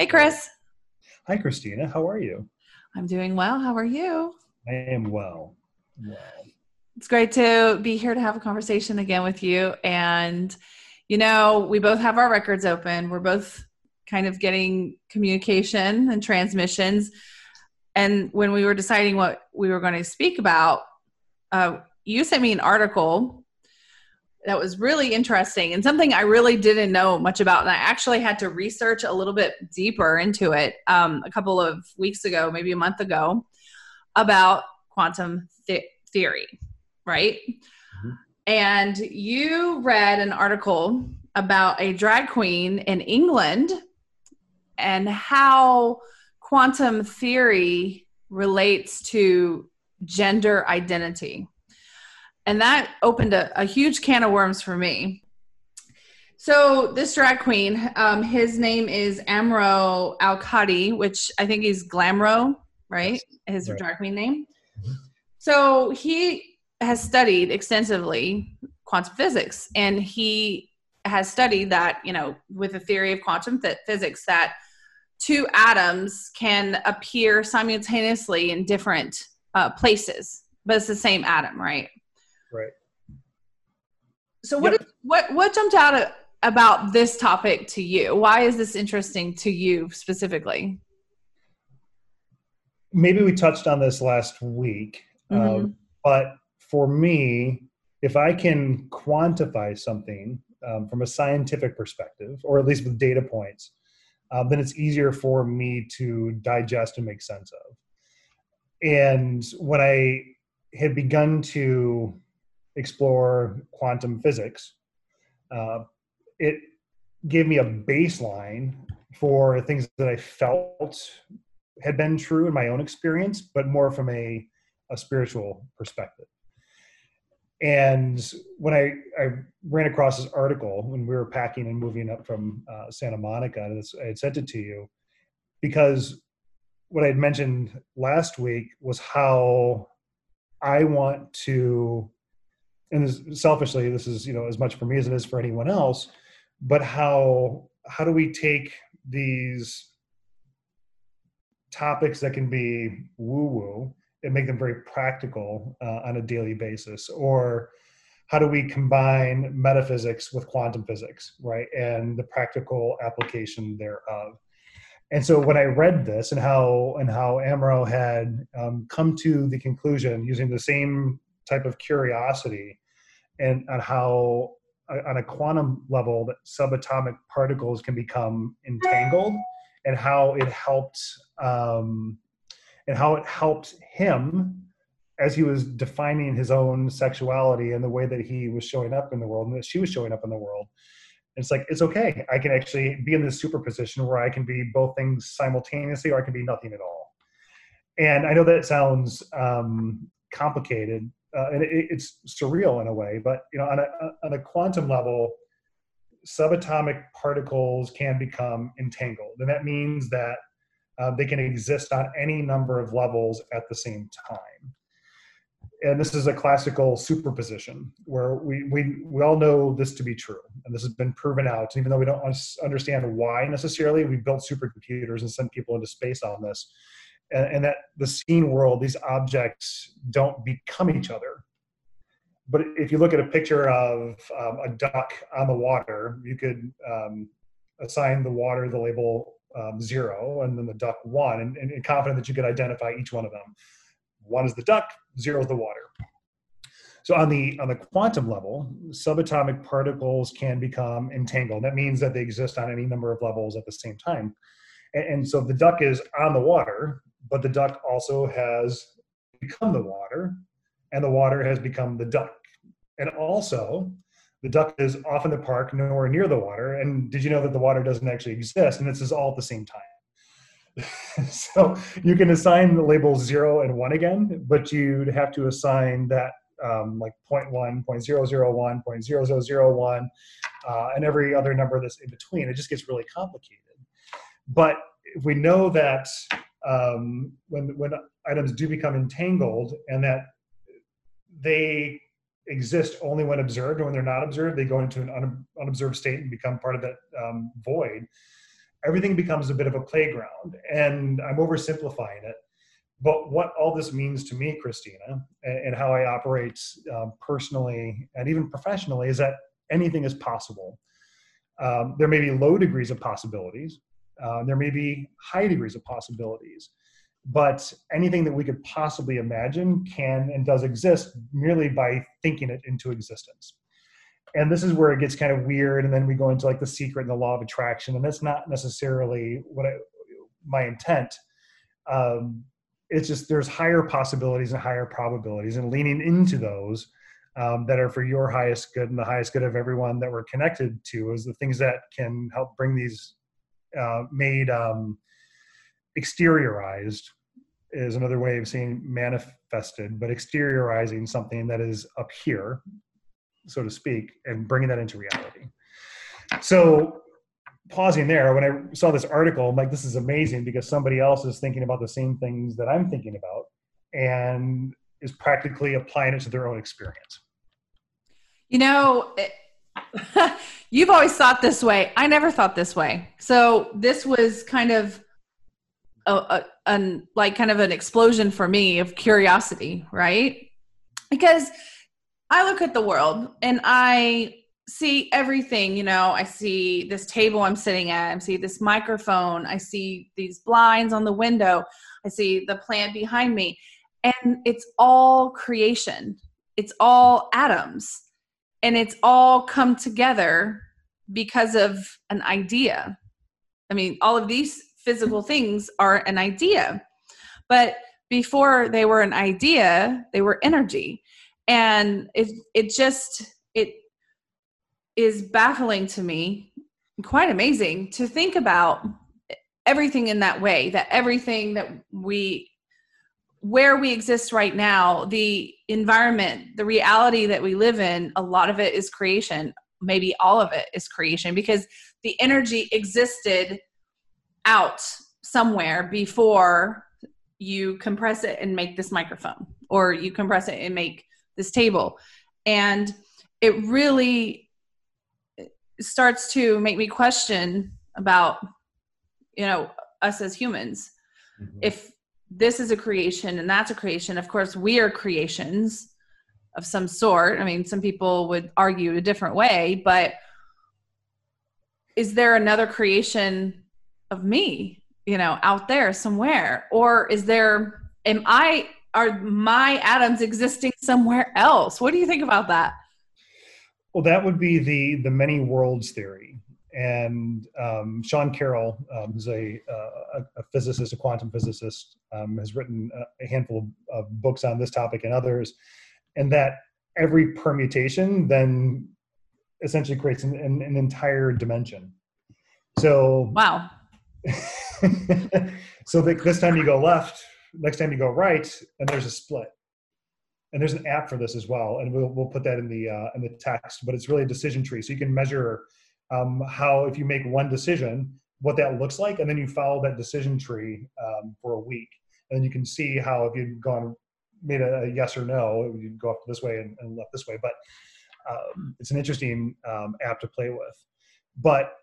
Hey, Chris. Hi, Christina. How are you? I'm doing well. How are you? I am well. It's great to be here to have a conversation again with you. And, you know, we both have our records open. We're both kind of getting communication and transmissions. And when we were deciding what we were going to speak about, you sent me an article that was really interesting and something I really didn't know much about. And I actually had to research a little bit deeper into it a couple of weeks ago, maybe a month ago, about quantum theory, right? Mm-hmm. And you read an article about a drag queen in England and how quantum theory relates to gender identity. And that opened a huge can of worms for me. So this drag queen, his name is Amrou Al-Kadhi, which I think he's Glamro, right? His right. Drag queen name. Mm-hmm. So he has studied extensively quantum physics, and he has studied that, you know, with the theory of quantum physics, that two atoms can appear simultaneously in different places, but it's the same atom, right? Right. So what, yep. What jumped out about this topic to you? Why is this interesting to you specifically? Maybe we touched on this last week, mm-hmm. But for me, if I can quantify something from a scientific perspective, or at least with data points, then it's easier for me to digest and make sense of. And when I had begun to explore quantum physics, it gave me a baseline for things that I felt had been true in my own experience, but more from a spiritual perspective. And when I ran across this article when we were packing and moving up from Santa Monica, and I had sent it to you because what I had mentioned last week was how I want to, and selfishly, this is, you know, as much for me as it is for anyone else, but how do we take these topics that can be woo-woo and make them very practical on a daily basis? Or how do we combine metaphysics with quantum physics, right? And the practical application thereof. And so when I read this and how Amrou had come to the conclusion using the same type of curiosity and on how on a quantum level that subatomic particles can become entangled and how it helped him as he was defining his own sexuality and the way that he was showing up in the world and that she was showing up in the world. It's like, it's okay. I can actually be in this superposition where I can be both things simultaneously, or I can be nothing at all. And I know that it sounds complicated, and it's surreal in a way, but you know, on a quantum level, subatomic particles can become entangled. And that means that they can exist on any number of levels at the same time. And this is a classical superposition where we all know this to be true. And this has been proven out. Even though we don't understand why necessarily, we built supercomputers and sent people into space on this. And that the seen world, these objects don't become each other. But if you look at a picture of a duck on the water, you could assign the water the label 0 and then the duck 1, and confident that you could identify each one of them. 1 is the duck, 0 is the water. So on the quantum level, subatomic particles can become entangled. That means that they exist on any number of levels at the same time. And so the duck is on the water, but the duck also has become the water, and the water has become the duck. And also, the duck is off in the park, nowhere near the water. And did you know that the water doesn't actually exist? And this is all at the same time. So you can assign the labels 0 and 1 again, but you'd have to assign that like 0.1, 0.001, 0.0001, and every other number that's in between. It just gets really complicated. But if we know that when items do become entangled and that they exist only when observed, or when they're not observed, they go into an unobserved state and become part of that void. everything becomes a bit of a playground, and I'm oversimplifying it. But what all this means to me, Christina, and how I operate personally and even professionally is that anything is possible. There may be low degrees of possibilities. There may be high degrees of possibilities. But anything that we could possibly imagine can and does exist merely by thinking it into existence. And this is where it gets kind of weird, and then we go into like The Secret and the Law of Attraction, and that's not necessarily what my intent. It's just there's higher possibilities and higher probabilities, and leaning into those that are for your highest good and the highest good of everyone that we're connected to is the things that can help bring these exteriorized is another way of saying manifested, but exteriorizing something that is up here, so to speak, and bringing that into reality. So pausing there, when I saw this article, I'm like, this is amazing because somebody else is thinking about the same things that I'm thinking about and is practically applying it to their own experience. You know, you've always thought this way. I never thought this way. So this was kind of an explosion for me of curiosity, right? Because I look at the world and I see everything, you know, I see this table I'm sitting at, I see this microphone, I see these blinds on the window, I see the plant behind me, and it's all creation. It's all atoms, and it's all come together because of an idea. I mean, all of these physical things are an idea, but before they were an idea, they were energy. And it is baffling to me, quite amazing to think about everything in that way, that everything that where we exist right now, the environment, the reality that we live in, a lot of it is creation. Maybe all of it is creation because the energy existed out somewhere before you compress it and make this microphone, or you compress it and make this table. And it really starts to make me question about, you know, us as humans. Mm-hmm. If this is a creation and that's a creation, of course we are creations of some sort. I mean, some people would argue a different way, but is there another creation of me, you know, out there somewhere? Or is there, are my atoms existing somewhere else? What do you think about that? Well, that would be the many worlds theory. And Sean Carroll, who's a physicist, a quantum physicist, has written a handful of books on this topic and others, and that every permutation then essentially creates an entire dimension. So wow. So this time you go left, next time you go right, and there's a split. And there's an app for this as well, and we'll put that in the text. But it's really a decision tree, so you can measure how, if you make one decision, what that looks like, and then you follow that decision tree for a week, and you can see how if you'd made a yes or no, you'd go up this way and left this way. But it's an interesting app to play with. But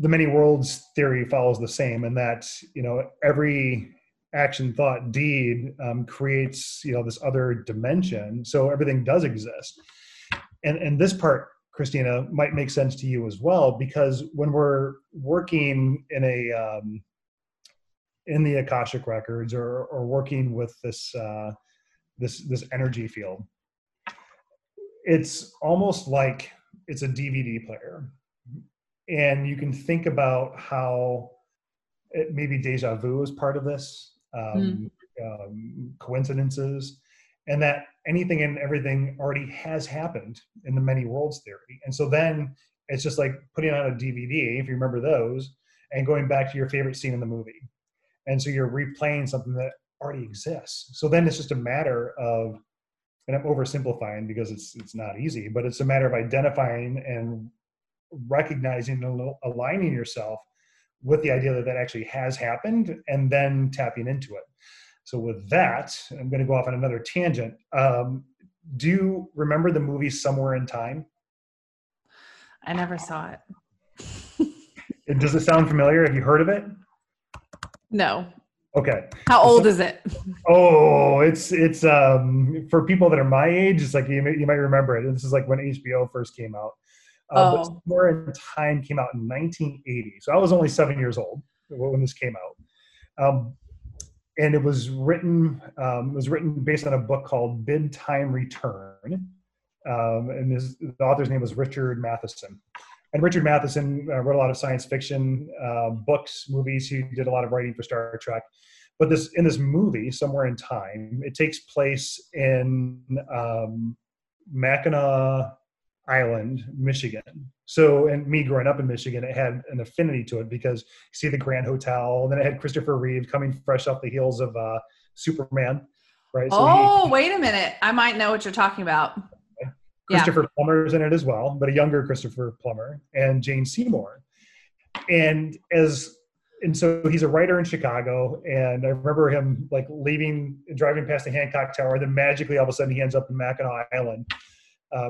the many worlds theory follows the same, and that, you know, every action, thought, deed creates, you know, this other dimension. So everything does exist. And this part, Christina, might make sense to you as well, because when we're working in the Akashic records or working with this energy field, it's almost like it's a DVD player. And you can think about how maybe deja vu is part of this, coincidences, and that anything and everything already has happened in the many worlds theory. And so then it's just like putting on a DVD, if you remember those, and going back to your favorite scene in the movie. And so you're replaying something that already exists. So then it's just a matter of, and I'm oversimplifying because it's not easy, but it's a matter of identifying and recognizing and aligning yourself with the idea that actually has happened, and then tapping into it. So with that, I'm going to go off on another tangent. Do you remember the movie Somewhere in Time? I never saw it. Does it sound familiar? Have you heard of it? No. Okay. How old is it? Oh, it's for people that are my age, it's like you might remember it. This is like when HBO first came out. But Somewhere in Time came out in 1980. So I was only 7 years old when this came out. And it was written based on a book called Bid Time Return. And the author's name was Richard Matheson. And Richard Matheson wrote a lot of science fiction books, movies. He did a lot of writing for Star Trek. But in this movie, Somewhere in Time, it takes place in Mackinac Island, Michigan. So, and me growing up in Michigan, it had an affinity to it because you see the Grand Hotel, and then it had Christopher Reeve coming fresh off the heels of Superman. Right? So wait a minute. I might know what you're talking about. Christopher Plummer is in it as well, but a younger Christopher Plummer, and Jane Seymour. And so he's a writer in Chicago, and I remember him like leaving, driving past the Hancock Tower, then magically all of a sudden he ends up in Mackinac Island,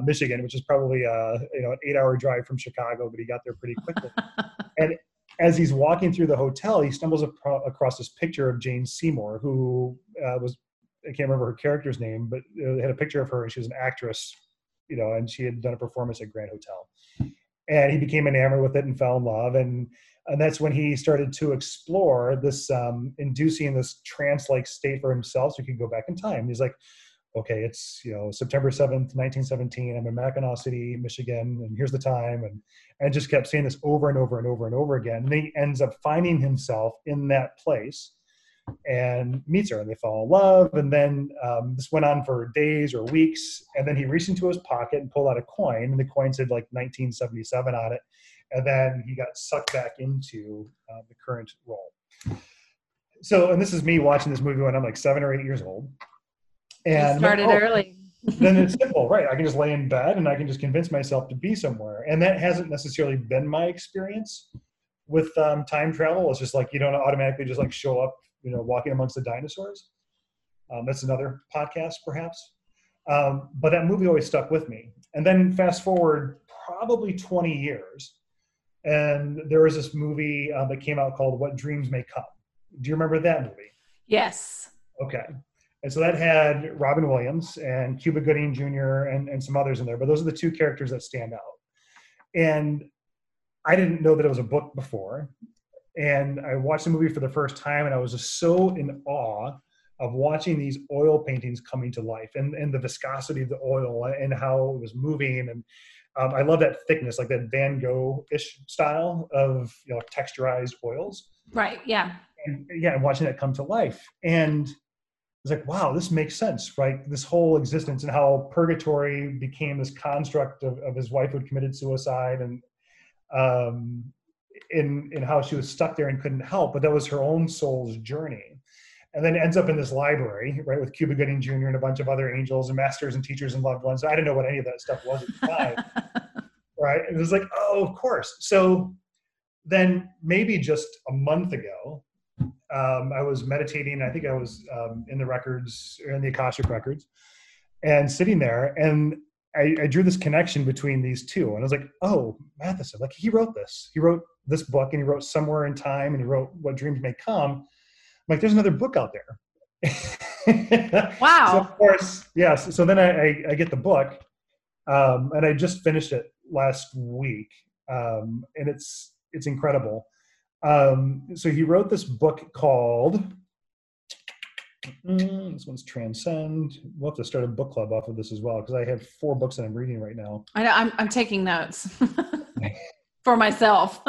Michigan, which is probably an 8-hour drive from Chicago, but he got there pretty quickly. And as he's walking through the hotel, he stumbles across this picture of Jane Seymour, who I can't remember her character's name, but they had a picture of her, and she was an actress. You know, and she had done a performance at Grand Hotel, and he became enamored with it and fell in love. And that's when he started to explore this, inducing this trance-like state for himself so he could go back in time. And he's like, okay, it's, September 7th, 1917. I'm in Mackinac City, Michigan, and here's the time. And just kept saying this over and over and over and over again. And then he ends up finding himself in that place and meets her, and they fall in love. And then this went on for days or weeks, and then he reached into his pocket and pulled out a coin, and the coin said like 1977 on it, and then he got sucked back into the current role. So, and this is me watching this movie when I'm like 7 or 8 years old, and you started early. Then it's simple, right? I can just lay in bed and I can just convince myself to be somewhere. And that hasn't necessarily been my experience with time travel. It's just like you don't automatically just like show up, walking amongst the dinosaurs. That's another podcast, perhaps. But that movie always stuck with me. And then fast forward probably 20 years, and there was this movie that came out called What Dreams May Come. Do you remember that movie? Yes. Okay. And so that had Robin Williams and Cuba Gooding Jr. and some others in there. But those are the two characters that stand out. And I didn't know that it was a book before. And I watched the movie for the first time, and I was just so in awe of watching these oil paintings coming to life, and the viscosity of the oil and how it was moving. And I love that thickness, like that Van Gogh-ish style of texturized oils. Right, yeah. And watching that come to life. And it's like, wow, this makes sense, right? This whole existence and how purgatory became this construct of his wife who had committed suicide, and in how she was stuck there and couldn't help, but that was her own soul's journey. And then ends up in this library, right, with Cuba Gooding Jr. and a bunch of other angels and masters and teachers and loved ones. I didn't know what any of that stuff was at the time, right? It was like, oh, of course. So then maybe just a month ago, I was meditating. I think I was in the records, or in the Akashic records, and sitting there, and I drew this connection between these two. And I was like, oh, Matheson, like he wrote this. He wrote this book, and he wrote Somewhere in Time, and he wrote What Dreams May Come. I'm like, there's another book out there. Wow. So of course, yes. Yeah, so then I get the book, and I just finished it last week, and it's incredible. So he wrote this book called, this one's Transcend. We'll have to start a book club off of this as well, because I have 4 books that I'm reading right now. I know, I'm taking notes. For myself.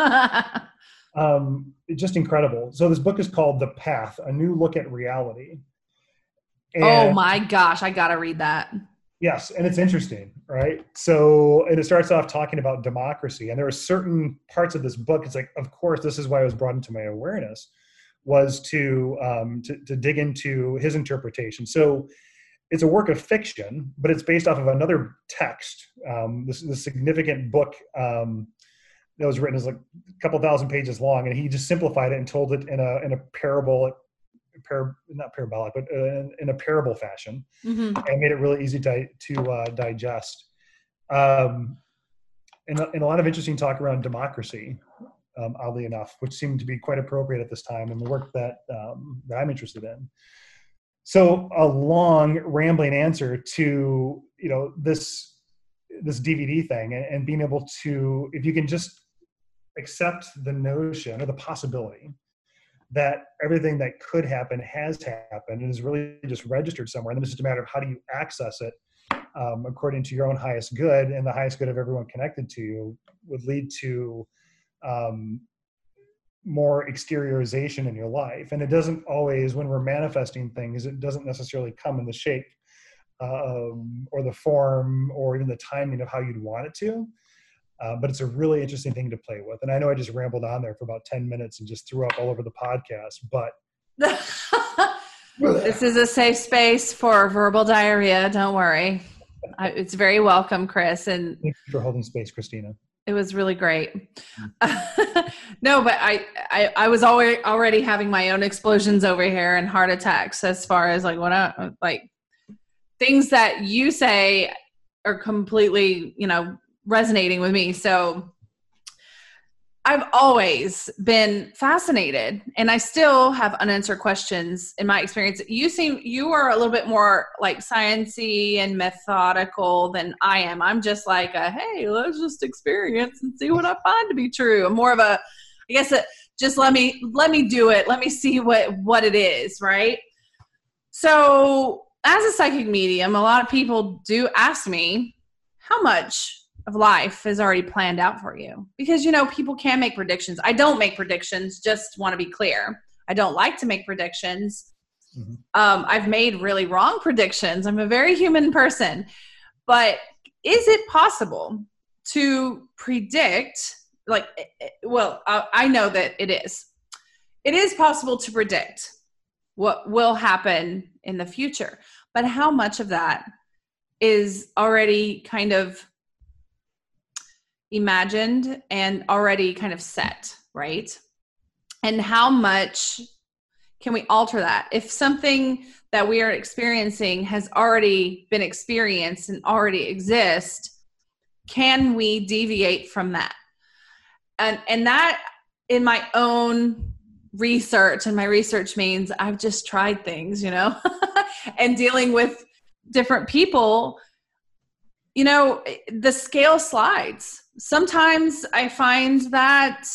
Just incredible. So this book is called The Path, A New Look at Reality. And oh my gosh, I gotta read that. Yes, and it's interesting, right? So, and it starts off talking about democracy, and there are certain parts of this book, it's like, of course, this is why it was brought into my awareness, was to dig into his interpretation. So it's a work of fiction, but it's based off of another text. This is a significant book, that was written as like a couple thousand pages long, and he just simplified it and told it in a parable, not parabolic, but in a parable fashion, and made it really easy to digest. And a lot of interesting talk around democracy, oddly enough, which seemed to be quite appropriate at this time in the work that, that I'm interested in. So a long rambling answer to, you know, this DVD thing and being able to, if you can just accept the notion or the possibility that everything that could happen has happened and is really just registered somewhere. And then it's just a matter of how do you access it according to your own highest good, and the highest good of everyone connected to you would lead to more exteriorization in your life. And it doesn't always, when we're manifesting things, it doesn't necessarily come in the shape or the form or even the timing of how you'd want it to. But it's a really interesting thing to play with. And I know I just rambled on there for about 10 minutes and just threw up all over the podcast, but this is a safe space for verbal diarrhea. Don't worry. It's very welcome, Chris. And thank you for holding space, Christina. It was really great. No, but I was already having my own explosions over here and heart attacks as far as like what I, like things that you say are completely, you know, resonating with me. So I've always been fascinated, and I still have unanswered questions in my experience. You are a little bit more like sciencey and methodical than I am. I'm just like hey, let's just experience and see what I find to be true. I'm more of a, I guess, just let me do it. Let me see what it is, right? So as a psychic medium, a lot of people do ask me, how much of life is already planned out for you? Because, you know, people can make predictions. I don't make predictions, just want to be clear. I don't like to make predictions. Mm-hmm. I've made really wrong predictions. I'm a very human person. But is it possible to predict, like, well, I know that it is. It is possible to predict what will happen in the future. But how much of that is already kind of imagined and already kind of set, right? And how much can we alter that? If something that we are experiencing has already been experienced and already exists, can we deviate from that? And that, in my own research, and my research means I've just tried things, you know, and dealing with different people, you know, the scale slides. Sometimes I find that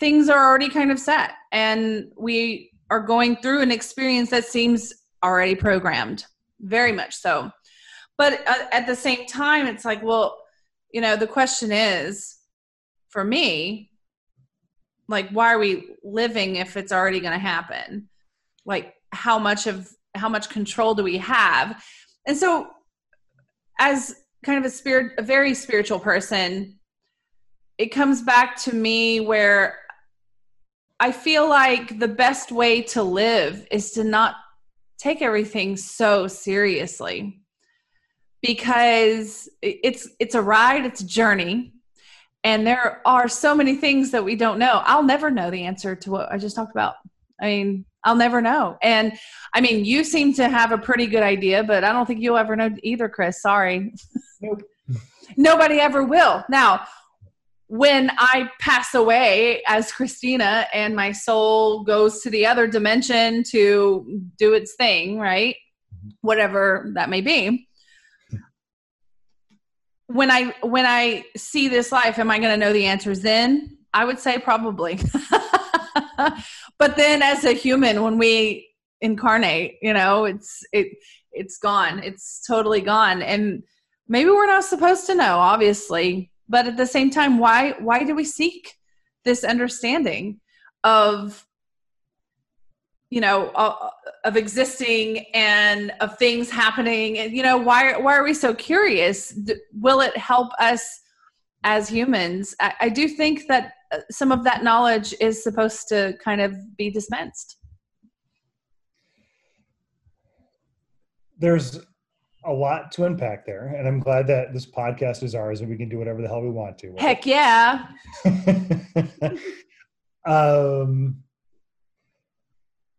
things are already kind of set and we are going through an experience that seems already programmed, very much so. But at the same time, it's like, well, you know, the question is for me, like, why are we living if it's already going to happen? Like, how much control do we have? And so as kind of a very spiritual person, it comes back to me where I feel like the best way to live is to not take everything so seriously, because it's a ride, it's a journey, and there are so many things that we don't know. I'll never know the answer to what I just talked about. I mean, I'll never know. And I mean, you seem to have a pretty good idea, but I don't think you'll ever know either, Chris. Sorry. Nope. Nobody ever will. Now, when I pass away as Christina and my soul goes to the other dimension to do its thing, right? Whatever that may be. When I see this life, am I going to know the answers then? I would say probably. But then as a human, when we incarnate, you know, it's gone. It's totally gone. And maybe we're not supposed to know, obviously, but at the same time, why do we seek this understanding of, you know, of existing and of things happening? And, you know, why are we so curious? Will it help us as humans? I do think that some of that knowledge is supposed to kind of be dispensed. There's a lot to unpack there, and I'm glad that this podcast is ours and we can do whatever the hell we want to. Right? Heck yeah.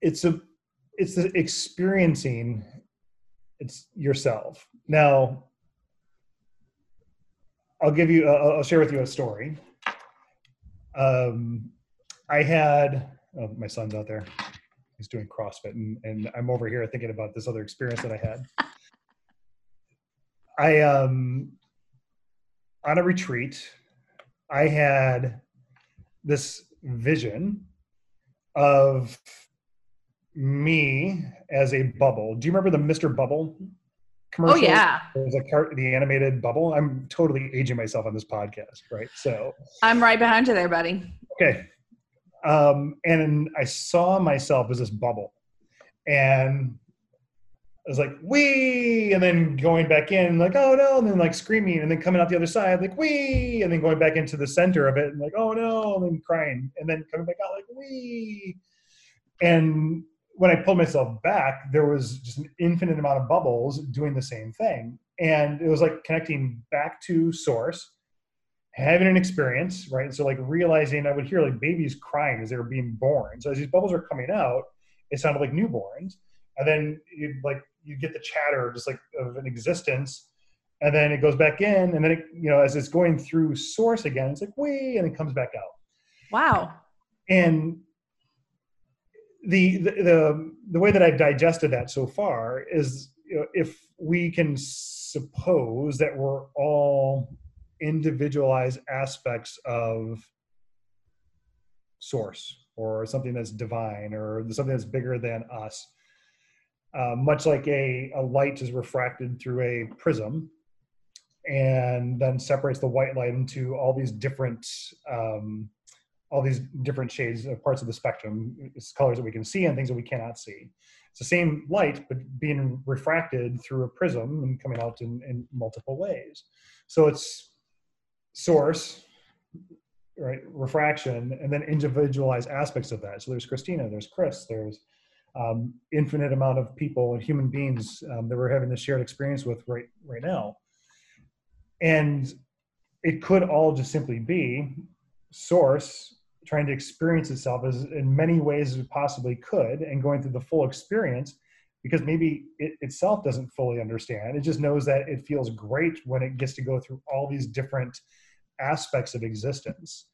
It's the experiencing, it's yourself. Now, I'll share with you a story. I had, oh, my son's out there. He's doing CrossFit, and I'm over here thinking about this other experience that I had. On a retreat, I had this vision of me as a bubble. Do you remember the Mr. Bubble commercial? Oh, yeah. It was a the animated bubble. I'm totally aging myself on this podcast, right? So I'm right behind you there, buddy. Okay. And I saw myself as this bubble, and I was like, wee, and then going back in, like, oh no, and then like screaming, and then coming out the other side, like, wee, and then going back into the center of it, and like, oh no, and then crying, and then coming back out, like, wee. And when I pulled myself back, there was just an infinite amount of bubbles doing the same thing, and it was like connecting back to source, having an experience, right? And so like realizing, I would hear like babies crying as they were being born. So as these bubbles are coming out, it sounded like newborns. And then you get the chatter just like of an existence. And then it goes back in, and then it, you know, as it's going through source again, it's like, wee, and it comes back out. Wow. And the way that I've digested that so far is, you know, if we can suppose that we're all individualized aspects of source or something that's divine or something that's bigger than us, much like a light is refracted through a prism and then separates the white light into all these different shades of parts of the spectrum. It's colors that we can see and things that we cannot see. It's the same light, but being refracted through a prism and coming out in multiple ways. So it's source, right? Refraction, and then individualized aspects of that. So there's Christina, there's Chris, there's infinite amount of people and human beings that we're having this shared experience with right now. And it could all just simply be source trying to experience itself as in many ways as it possibly could and going through the full experience, because maybe it itself doesn't fully understand. It just knows that it feels great when it gets to go through all these different aspects of existence.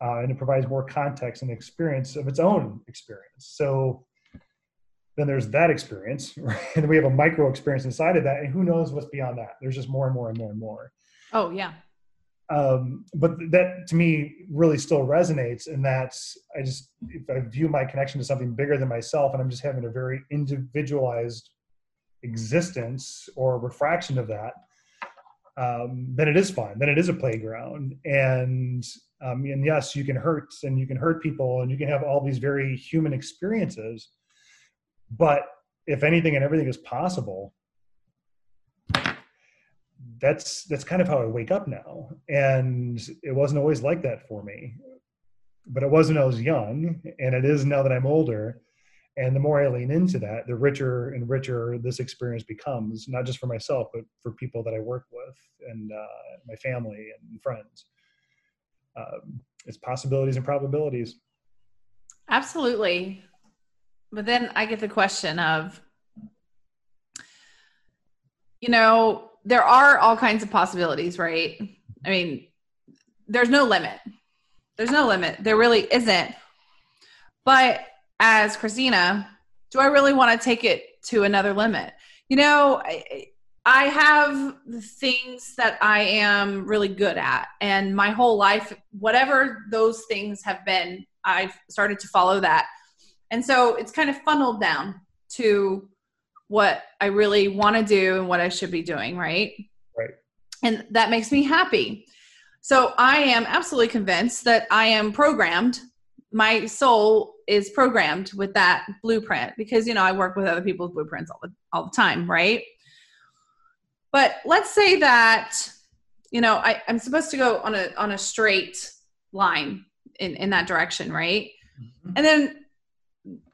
And it provides more context and experience of its own experience. So then there's that experience, right? And then we have a micro experience inside of that. And who knows what's beyond that? There's just more and more and more and more. Oh, yeah. But that to me really still resonates, and that's, if I view my connection to something bigger than myself, and I'm just having a very individualized existence or refraction of that, then it is fun. Then it is a playground. And yes, you can hurt, and you can hurt people, and you can have all these very human experiences, but if anything and everything is possible, that's kind of how I wake up now. And it wasn't always like that for me, but it was when I was young, and it is now that I'm older. And the more I lean into that, the richer and richer this experience becomes, not just for myself, but for people that I work with and my family and friends. It's possibilities and probabilities. Absolutely. But then I get the question of, you know, there are all kinds of possibilities, right? I mean, there's no limit. There's no limit. There really isn't. But as Christina, do I really want to take it to another limit? You know, I have the things that I am really good at, and my whole life, whatever those things have been, I've started to follow that. And so it's kind of funneled down to what I really want to do and what I should be doing, right? Right. And that makes me happy. So I am absolutely convinced that I am programmed. My soul is programmed with that blueprint because, you know, I work with other people's blueprints all the time, right? But let's say that, you know, I'm supposed to go on a straight line in that direction, right? Mm-hmm. And then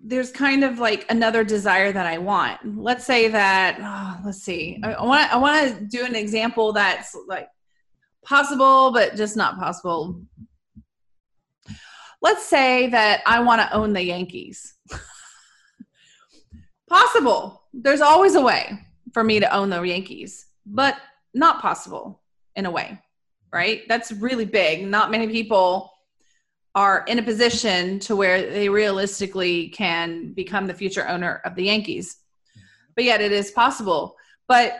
there's kind of like another desire that I want. Let's say that, I want to do an example that's like possible, but just not possible. Let's say that I want to own the Yankees. Possible. There's always a way for me to own the Yankees, but not possible in a way, right? That's really big. Not many people are in a position to where they realistically can become the future owner of the Yankees. But yet it is possible. But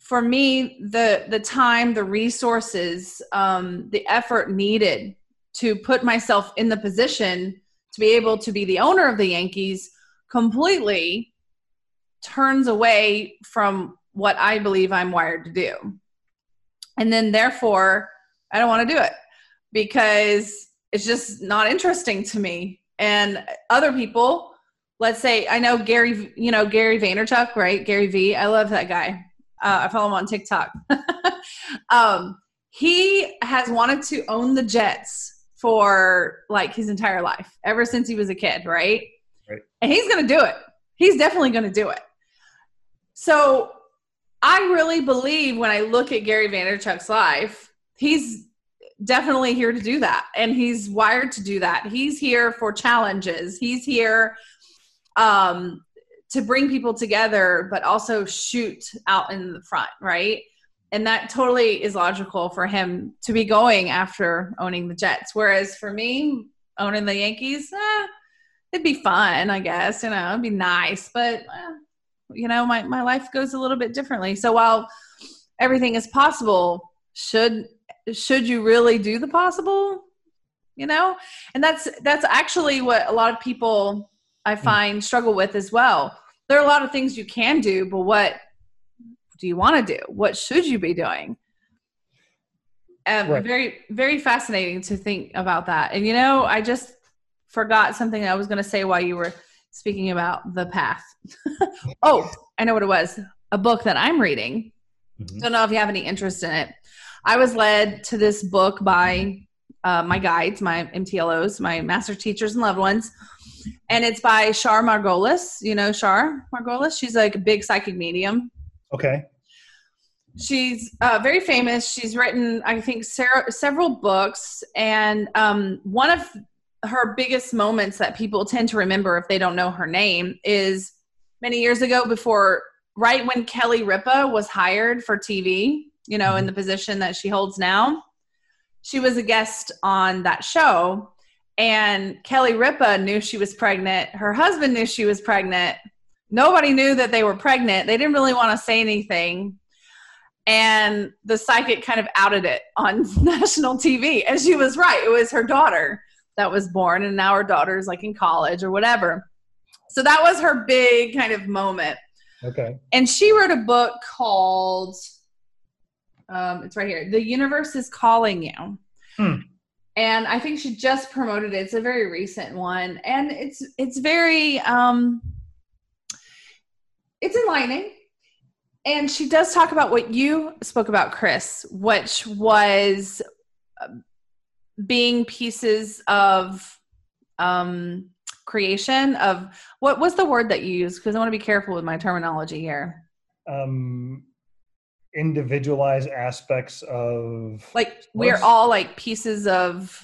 for me, the time, the resources, the effort needed to put myself in the position to be able to be the owner of the Yankees completely turns away from what I believe I'm wired to do. And then therefore, I don't want to do it because it's just not interesting to me. And other people, let's say, I know Gary, you know, Gary Vaynerchuk, right? Gary V. I love that guy. I follow him on TikTok. He has wanted to own the Jets for like his entire life, ever since he was a kid, right? Right. And he's going to do it. He's definitely going to do it. So I really believe when I look at Gary Vaynerchuk's life, he's definitely here to do that. And he's wired to do that. He's here for challenges. He's here to bring people together, but also shoot out in the front, right? And that totally is logical for him to be going after owning the Jets. Whereas for me, owning the Yankees, it'd be fun, I guess, you know, it'd be nice, but you know, my life goes a little bit differently. So while everything is possible, should you really do the possible, you know? And that's actually what a lot of people I find struggle with as well. There are a lot of things you can do, but what do you want to do? What should you be doing? Right. Very, very fascinating to think about that. And, you know, I just forgot something I was going to say while you were speaking about the path. Oh, I know what it was. A book that I'm reading. Mm-hmm. Don't know if you have any interest in it. I was led to this book by my guides, my MTLOs, my master teachers and loved ones. And it's by Shar Margolis. You know Shar Margolis? She's like a big psychic medium. Okay. She's very famous. She's written, I think, several books. And one of her biggest moments that people tend to remember if they don't know her name is many years ago before, right when Kelly Ripa was hired for TV, you know, in the position that she holds now, she was a guest on that show. And Kelly Ripa knew she was pregnant. Her husband knew she was pregnant. Nobody knew that they were pregnant. They didn't really want to say anything. And the psychic kind of outed it on national TV. And she was right. It was her daughter that was born. And now her daughter's like in college or whatever. So that was her big kind of moment. Okay. And she wrote a book called, it's right here, The Universe is Calling You. Hmm. And I think she just promoted it. It's a very recent one. And it's very, it's enlightening. And she does talk about what you spoke about, Chris, which was being pieces of creation of, what was the word that you used? Because I want to be careful with my terminology here. Individualized aspects of, like, we're all like pieces of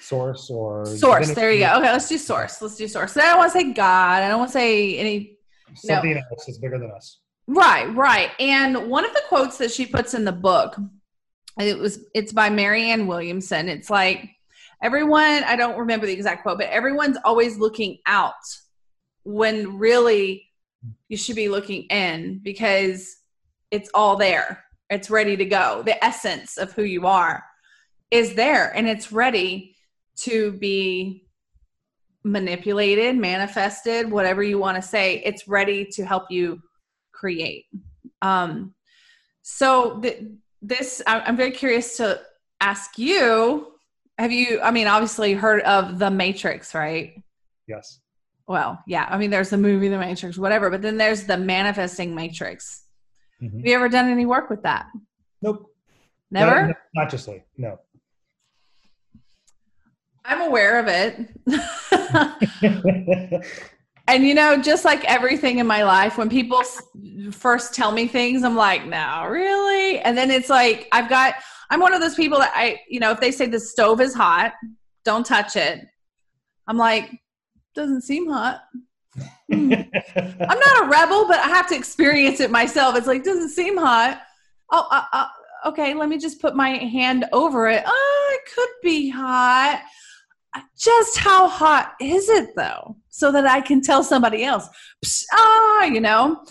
source. Divinity. There you go. Okay. Let's do source. I don't want to say God. I don't want to say something else is bigger than us. Right. And one of the quotes that she puts in the book, it's by Marianne Williamson. It's like, everyone, I don't remember the exact quote, but everyone's always looking out when really you should be looking in, because it's all there. It's ready to go. The essence of who you are is there, and it's ready to be manipulated, manifested, whatever you want to say. It's ready to help you create. I'm very curious to ask you, obviously heard of The Matrix, right? Yes. Well, yeah. I mean, there's the movie, The Matrix, whatever, but then there's the manifesting matrix. Mm-hmm. Have you ever done any work with that? Nope. Never? No, not just like, no. I'm aware of it. And, you know, just like everything in my life, when people first tell me things, I'm like, no, really? And then it's like, I'm one of those people that if they say the stove is hot, don't touch it. I'm like, doesn't seem hot. I'm not a rebel, but I have to experience it myself. It's like, doesn't seem hot. okay, let me just put my hand over it. Oh, it could be hot. Just how hot is it though? So that I can tell somebody else, you know,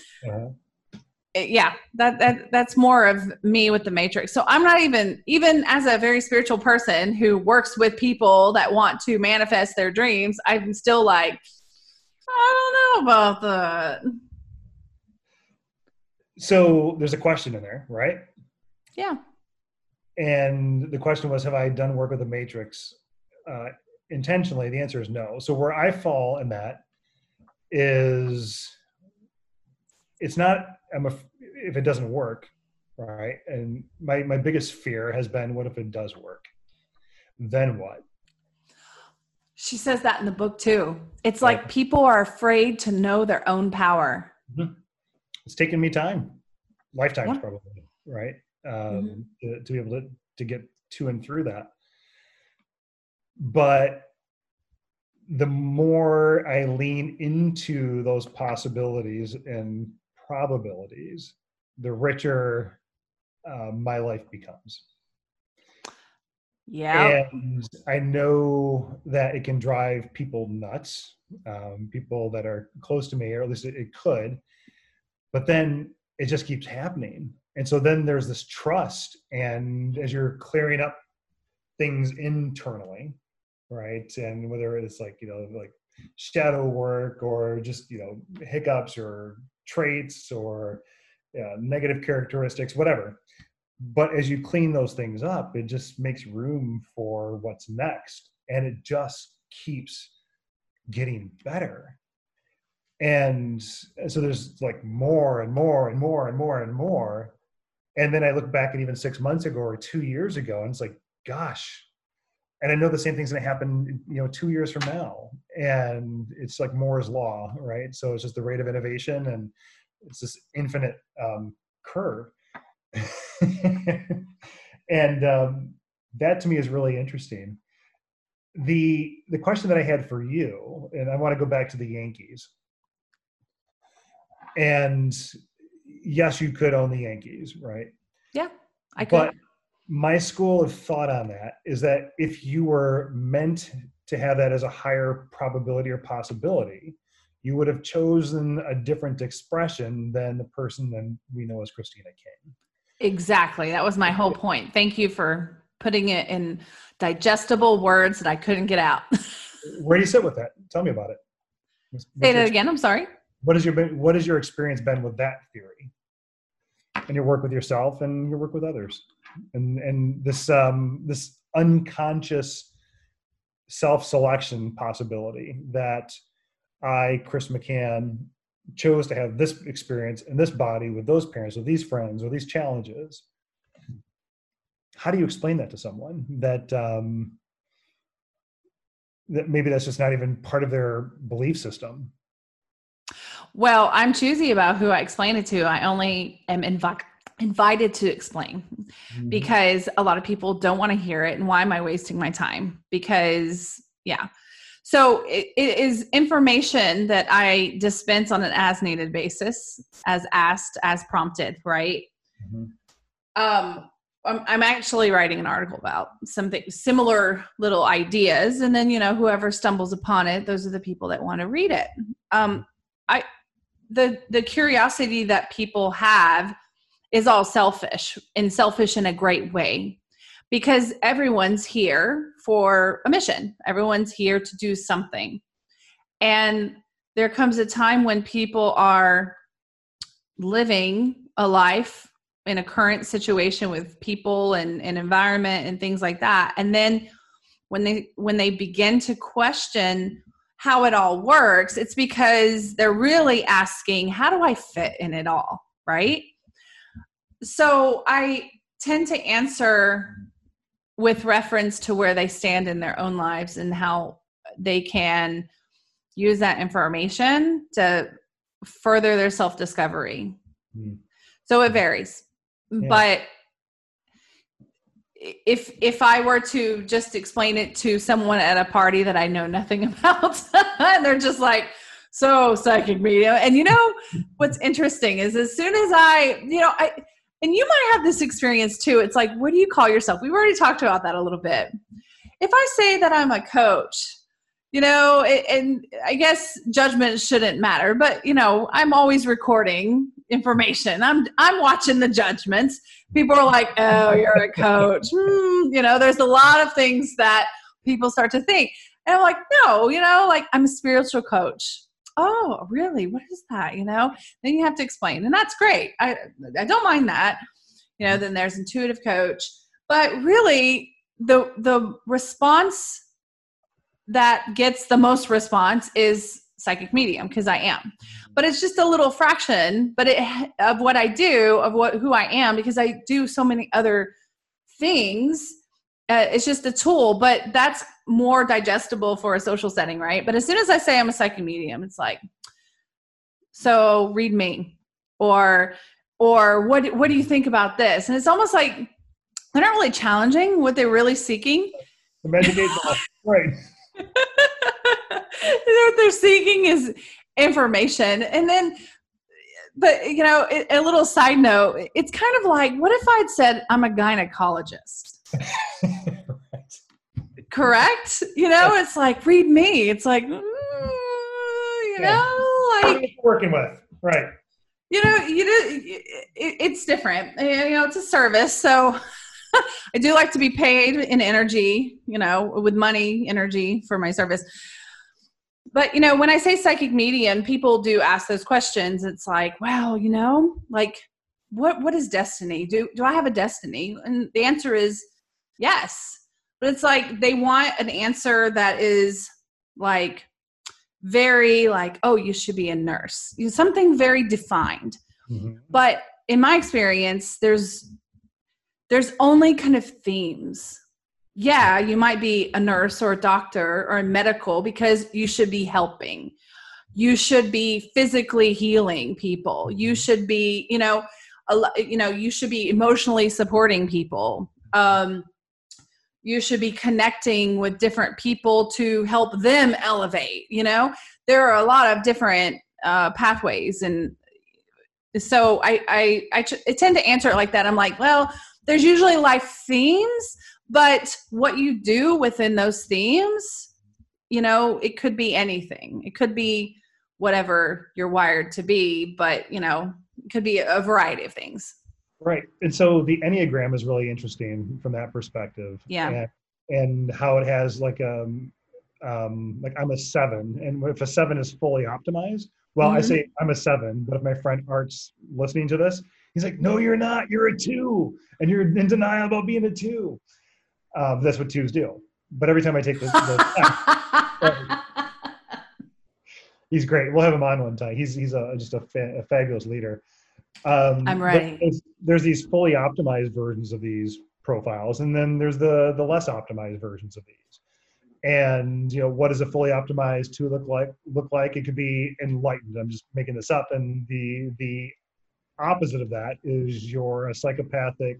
yeah, that's more of me with the Matrix. So I'm not even as a very spiritual person who works with people that want to manifest their dreams, I'm still like, I don't know about that. So there's a question in there, right? Yeah. And the question was, have I done work with the Matrix intentionally? The answer is no. So where I fall in that is, it's not, if it doesn't work, right? And my biggest fear has been, what if it does work? Then what? She says that in the book too. It's like people are afraid to know their own power. Mm-hmm. It's taken me time, lifetimes probably, right? To be able to get to and through that. But the more I lean into those possibilities and probabilities, the richer my life becomes. Yeah. And I know that it can drive people nuts, people that are close to me, or at least it could, but then it just keeps happening. And so then there's this trust, and as you're clearing up things internally, right? And whether it's like, you know, like shadow work or just, you know, hiccups or traits or negative characteristics, whatever. But as you clean those things up, it just makes room for what's next. And it just keeps getting better. And so there's like more and more and more and more and more. And then I look back at even 6 months ago or 2 years ago, and it's like, gosh. And I know the same thing's going to happen, you know, 2 years from now. And it's like Moore's law, right? So it's just the rate of innovation, and it's this infinite curve. And that to me is really interesting. The question that I had for you, and I want to go back to the Yankees. And yes, you could own the Yankees, right? Yeah, I could. But my school of thought on that is that if you were meant to have that as a higher probability or possibility, you would have chosen a different expression than the person that we know as Christina King. Exactly. That was my whole point. Thank you for putting it in digestible words that I couldn't get out. Where do you sit with that? Tell me about it. Say that again. I'm sorry. What has your experience been with that theory, and your work with yourself and your work with others, and this this unconscious self-selection possibility that I, Chris McCann, chose to have this experience in this body with those parents or these friends or these challenges? How do you explain that to someone that that maybe that's just not even part of their belief system? Well, I'm choosy about who I explain it to. I only am invited to explain, because a lot of people don't want to hear it. And why am I wasting my time? Because, yeah. So it is information that I dispense on an as-needed basis, as asked, as prompted, right? I'm actually writing an article about something similar, little ideas. And then, you know, whoever stumbles upon it, those are the people that want to read it. The curiosity that people have is all selfish, and selfish in a great way, because everyone's here for a mission. Everyone's here to do something. And there comes a time when people are living a life in a current situation with people and environment and things like that. And then when they begin to question how it all works, it's because they're really asking, how do I fit in it all, right? So I tend to answer with reference to where they stand in their own lives and how they can use that information to further their self-discovery. So it varies. Yeah. But if I were to just explain it to someone at a party that I know nothing about, and they're just like, so psychic medium. And you know, what's interesting is as soon as I, you know, I, And you might have this experience too. It's like, what do you call yourself? We've already talked about that a little bit. If I say that I'm a coach, you know, and I guess judgment shouldn't matter, but you know, I'm always recording information. I'm watching the judgments. People are like, oh, you're a coach. You know, there's a lot of things that people start to think. And I'm like, no, you know, like I'm a spiritual coach. Oh, really? What is that? You know, then you have to explain, and that's great. I don't mind that. You know, then there's intuitive coach, but really the response that gets the most response is psychic medium, because I am, but it's just a little fraction, but of what I do, of who I am, because I do so many other things. It's just a tool, but that's more digestible for a social setting, right? But as soon as I say I'm a psychic medium, it's like, so read me, or what do you think about this? And it's almost like they're not really challenging what they're really seeking. Right. What they're seeking is information. And then, but you know, a little side note, it's kind of like, what if I'd said I'm a gynecologist? Correct? You know, it's like, read me. It's like, you know, like working with, right. You know, you do, it's different, you know, it's a service. So I do like to be paid in energy, you know, with money, energy for my service. But, you know, when I say psychic medium, people do ask those questions. It's like, well, you know, like what is destiny? Do I have a destiny? And the answer is yes. But it's like they want an answer that is like very like, oh, you should be a nurse. You know, something very defined. Mm-hmm. But in my experience, there's only kind of themes. Yeah, you might be a nurse or a doctor or a medical because you should be helping. You should be physically healing people. You should be, you know, you should be emotionally supporting people. You should be connecting with different people to help them elevate. You know, there are a lot of different pathways. And so I tend to answer it like that. I'm like, well, there's usually life themes, but what you do within those themes, you know, it could be anything. It could be whatever you're wired to be, but, you know, it could be a variety of things. Right. And so the Enneagram is really interesting from that perspective. Yeah. And how it has like I'm a 7, and if a 7 is fully optimized, well, mm-hmm. I say I'm a 7, but if my friend Art's listening to this, he's like, no, you're not, you're a 2, and you're in denial about being a 2. That's what 2s do. But every time I take this, he's great. We'll have him on one time. He's just a fabulous leader. I'm ready. There's these fully optimized versions of these profiles, and then there's the less optimized versions of these. And you know, what does a fully optimized 2 look like? It could be enlightened. I'm just making this up. And the opposite of that is you're a psychopathic,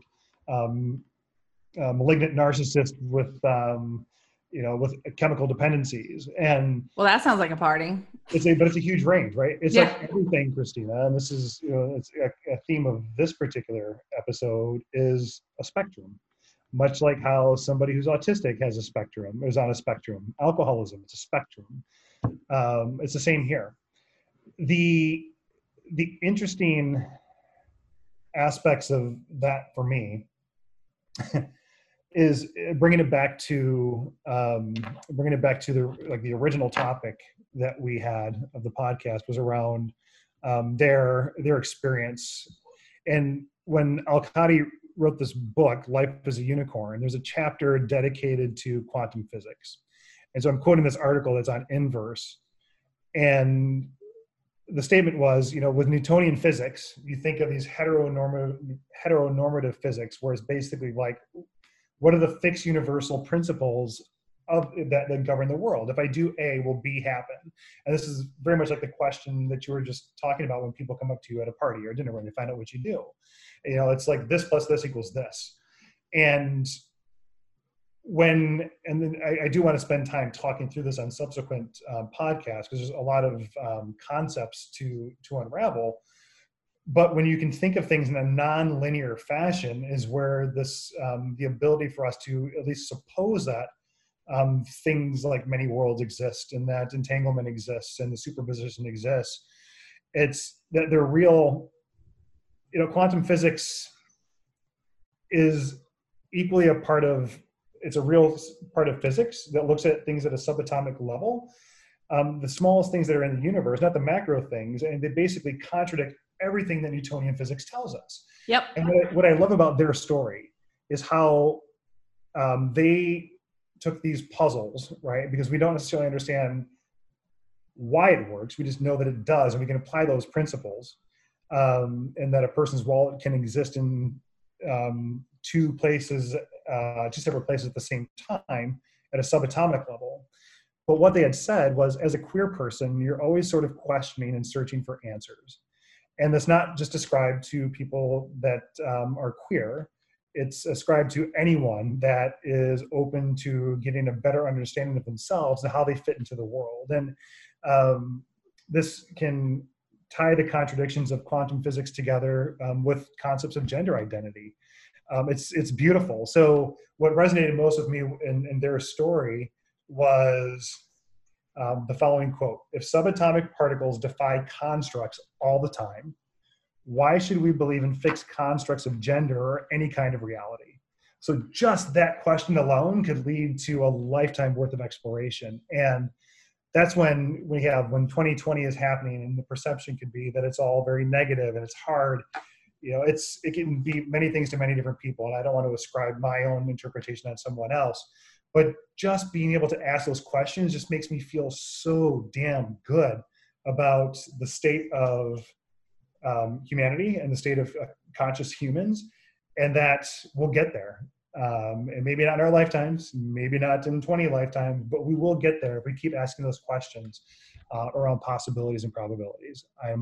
malignant narcissist with you know, with chemical dependencies. And well, that sounds like a party. But it's a huge range, right? It's like everything, Christina. And this is, you know, it's a theme of this particular episode is a spectrum, much like how somebody who's autistic has a spectrum, is on a spectrum. Alcoholism, it's a spectrum. It's the same here. The interesting aspects of that for me is bringing it back to the original topic that we had of the podcast was around their experience. And when Al-Kadhi wrote this book, Life is a Unicorn, there's a chapter dedicated to quantum physics. And so I'm quoting this article that's on Inverse. And the statement was, you know, with Newtonian physics, you think of these heteronormative physics, where it's basically like, what are the fixed universal principles of that govern the world? If I do A, will B happen? And this is very much like the question that you were just talking about when people come up to you at a party or dinner when they find out what you do. You know, it's like this plus this equals this. And then I do want to spend time talking through this on subsequent podcasts, because there's a lot of concepts to unravel. But when you can think of things in a non-linear fashion is where this, the ability for us to at least suppose that things like many worlds exist and that entanglement exists and the superposition exists. It's that they're real. You know, quantum physics is equally a part of, it's a real part of physics that looks at things at a subatomic level. The smallest things that are in the universe, not the macro things, and they basically contradict everything that Newtonian physics tells us. Yep. And what I love about their story is how they took these puzzles, right? Because we don't necessarily understand why it works. We just know that it does, and we can apply those principles, and that a person's wallet can exist in two places, two separate places at the same time at a subatomic level. But what they had said was, as a queer person, you're always sort of questioning and searching for answers. And that's not just ascribed to people that are queer. It's ascribed to anyone that is open to getting a better understanding of themselves and how they fit into the world. And this can tie the contradictions of quantum physics together with concepts of gender identity. It's beautiful. So what resonated most with me in their story was the following quote: "If subatomic particles defy constructs all the time, why should we believe in fixed constructs of gender or any kind of reality?" So just that question alone could lead to a lifetime worth of exploration. And that's when we have, when 2020 is happening and the perception could be that it's all very negative and it's hard. You know, it can be many things to many different people. And I don't want to ascribe my own interpretation on someone else, but just being able to ask those questions just makes me feel so damn good about the state of humanity and the state of conscious humans, and that we'll get there. And maybe not in our lifetimes, maybe not in 20 lifetimes, but we will get there if we keep asking those questions around possibilities and probabilities. I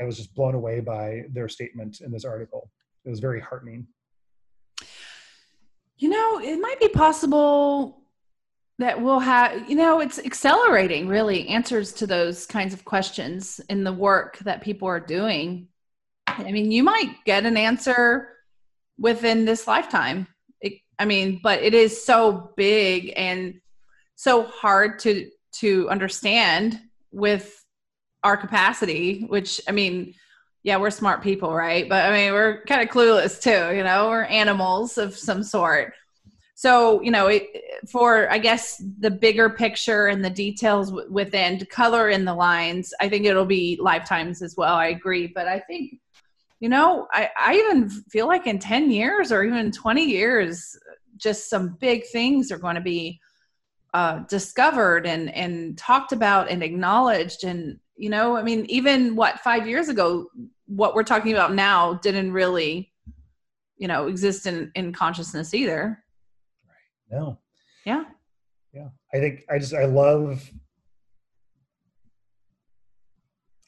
was just blown away by their statement in this article. It was very heartening. You know, it might be possible that we'll have, you know, it's accelerating really answers to those kinds of questions in the work that people are doing. I mean, you might get an answer within this lifetime. But it is so big and so hard to understand with our capacity, which, I mean, yeah, we're smart people, right? But I mean, we're kind of clueless too, you know, we're animals of some sort. So, you know, I guess, the bigger picture and the details within, to color in the lines, I think it'll be lifetimes as well. I agree. But I think, you know, I even feel like in 10 years or even 20 years, just some big things are going to be discovered and talked about and acknowledged. And, you know, I mean, even 5 years ago, what we're talking about now didn't really, you know, exist in consciousness either. No. Yeah. Yeah. I love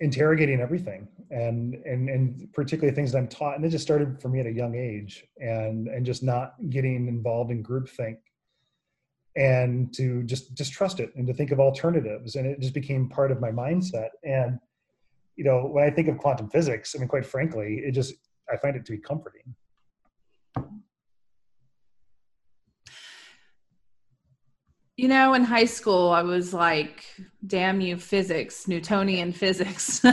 interrogating everything and particularly things that I'm taught. And it just started for me at a young age and just not getting involved in groupthink and to just distrust it and to think of alternatives. And it just became part of my mindset. And, you know, when I think of quantum physics, I mean, quite frankly, I find it to be comforting. You know, in high school, I was like, damn you, physics, Newtonian physics.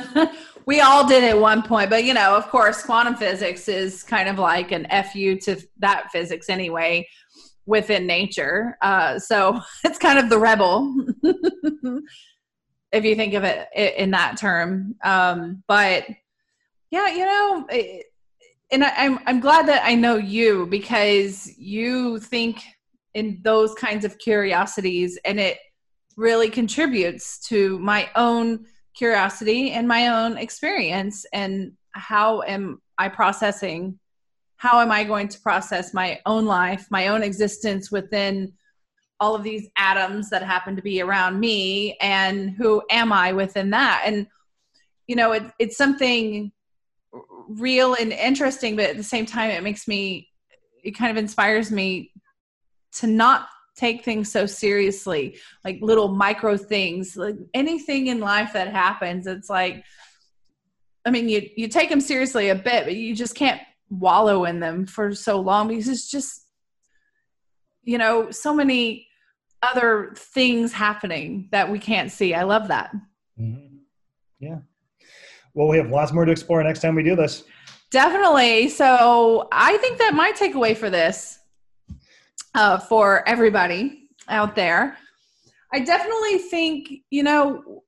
We all did at one point. But, you know, of course, quantum physics is kind of like an FU to that physics anyway within nature. So it's kind of the rebel, if you think of it in that term. But, yeah, you know, and I'm glad that I know you, because you think – in those kinds of curiosities, and it really contributes to my own curiosity and my own experience, and how am I going to process my own life, my own existence within all of these atoms that happen to be around me, and who am I within that? And you know, it's something real and interesting, but at the same time it kind of inspires me to not take things so seriously, like little micro things, like anything in life that happens. It's like, I mean, you take them seriously a bit, but you just can't wallow in them for so long, because it's just, you know, so many other things happening that we can't see. I love that. Mm-hmm. Yeah. Well, we have lots more to explore next time we do this. Definitely. So I think that my takeaway for this, for everybody out there, I definitely think, you know,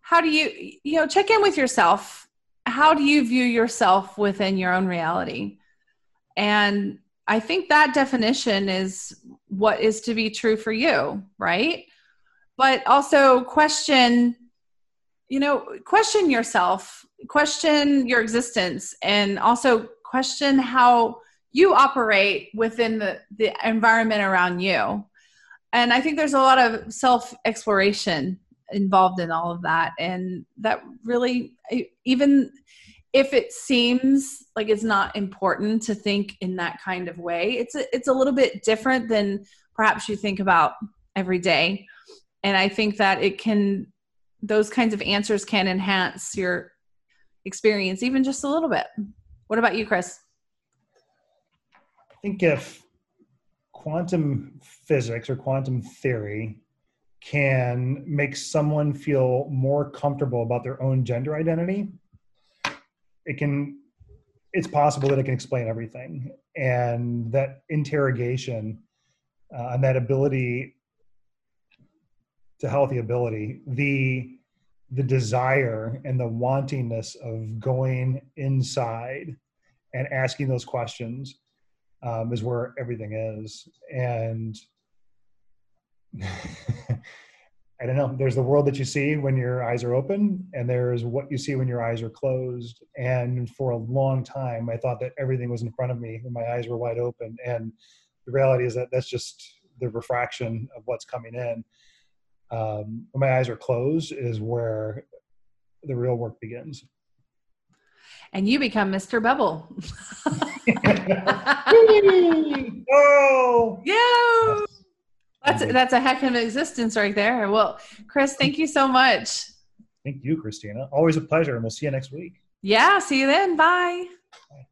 how do you, you know, check in with yourself. How do you view yourself within your own reality? And I think that definition is what is to be true for you, right? But also question, you know, question yourself, question your existence, and also question how you operate within the environment around you. And I think there's a lot of self-exploration involved in all of that. And that really, even if it seems like it's not important to think in that kind of way, it's a little bit different than perhaps you think about every day. And I think that it can, those kinds of answers can enhance your experience even just a little bit. What about you, Chris? I think if quantum physics or quantum theory can make someone feel more comfortable about their own gender identity, it's possible that it can explain everything. And that interrogation and that ability to healthy ability, the desire and the wantingness of going inside and asking those questions is where everything is. And I don't know, there's the world that you see when your eyes are open, and there's what you see when your eyes are closed. And for a long time, I thought that everything was in front of me when my eyes were wide open. And the reality is that that's just the refraction of what's coming in. When my eyes are closed is where the real work begins. And you become Mr. Bubble. Oh! Yeah! That's a heck of an existence right there. Well, Chris, thank you so much. Thank you, Christina. Always a pleasure, and we'll see you next week. Yeah, see you then. Bye. Bye.